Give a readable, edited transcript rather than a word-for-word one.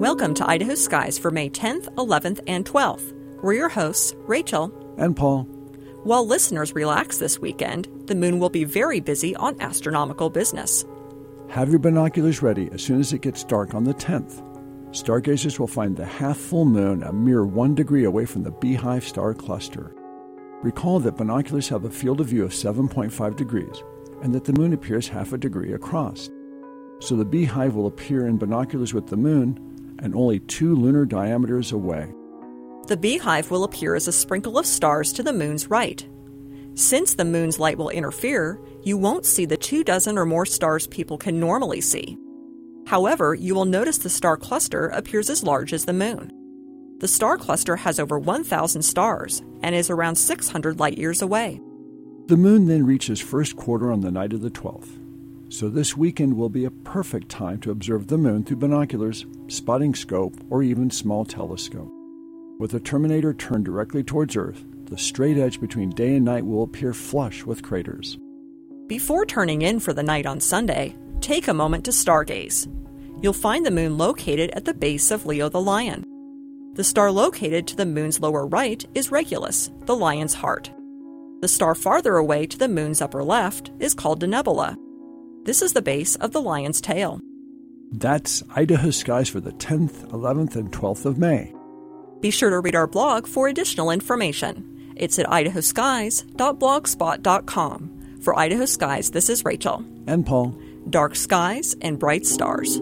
Welcome to Idaho Skies for May 10th, 11th, and 12th. We're your hosts, Rachel and Paul. While listeners relax this weekend, the moon will be very busy on astronomical business. Have your binoculars ready as soon as it gets dark on the 10th. Stargazers will find the half-full moon a mere 1 degree away from the Beehive star cluster. Recall that binoculars have a field of view of 7.5 degrees and that the moon appears half a degree across. So the Beehive will appear in binoculars with the moon and only 2 lunar diameters away. The Beehive will appear as a sprinkle of stars to the moon's right. Since the moon's light will interfere, you won't see the 24 or more stars people can normally see. However, you will notice the star cluster appears as large as the moon. The star cluster has over 1,000 stars and is around 600 light-years away. The moon then reaches first quarter on the night of the 12th. So this weekend will be a perfect time to observe the moon through binoculars, spotting scope, or even small telescope. With the Terminator turned directly towards Earth, the straight edge between day and night will appear flush with craters. Before turning in for the night on Sunday, take a moment to stargaze. You'll find the moon located at the base of Leo the lion. The star located to the moon's lower right is Regulus, the lion's heart. The star farther away to the moon's upper left is called Denebola. This is the base of the lion's tail. That's Idaho Skies for the 10th, 11th, and 12th of May. Be sure to read our blog for additional information. It's at idahoskies.blogspot.com. For Idaho Skies, this is Rachel. And Paul. Dark skies and bright stars.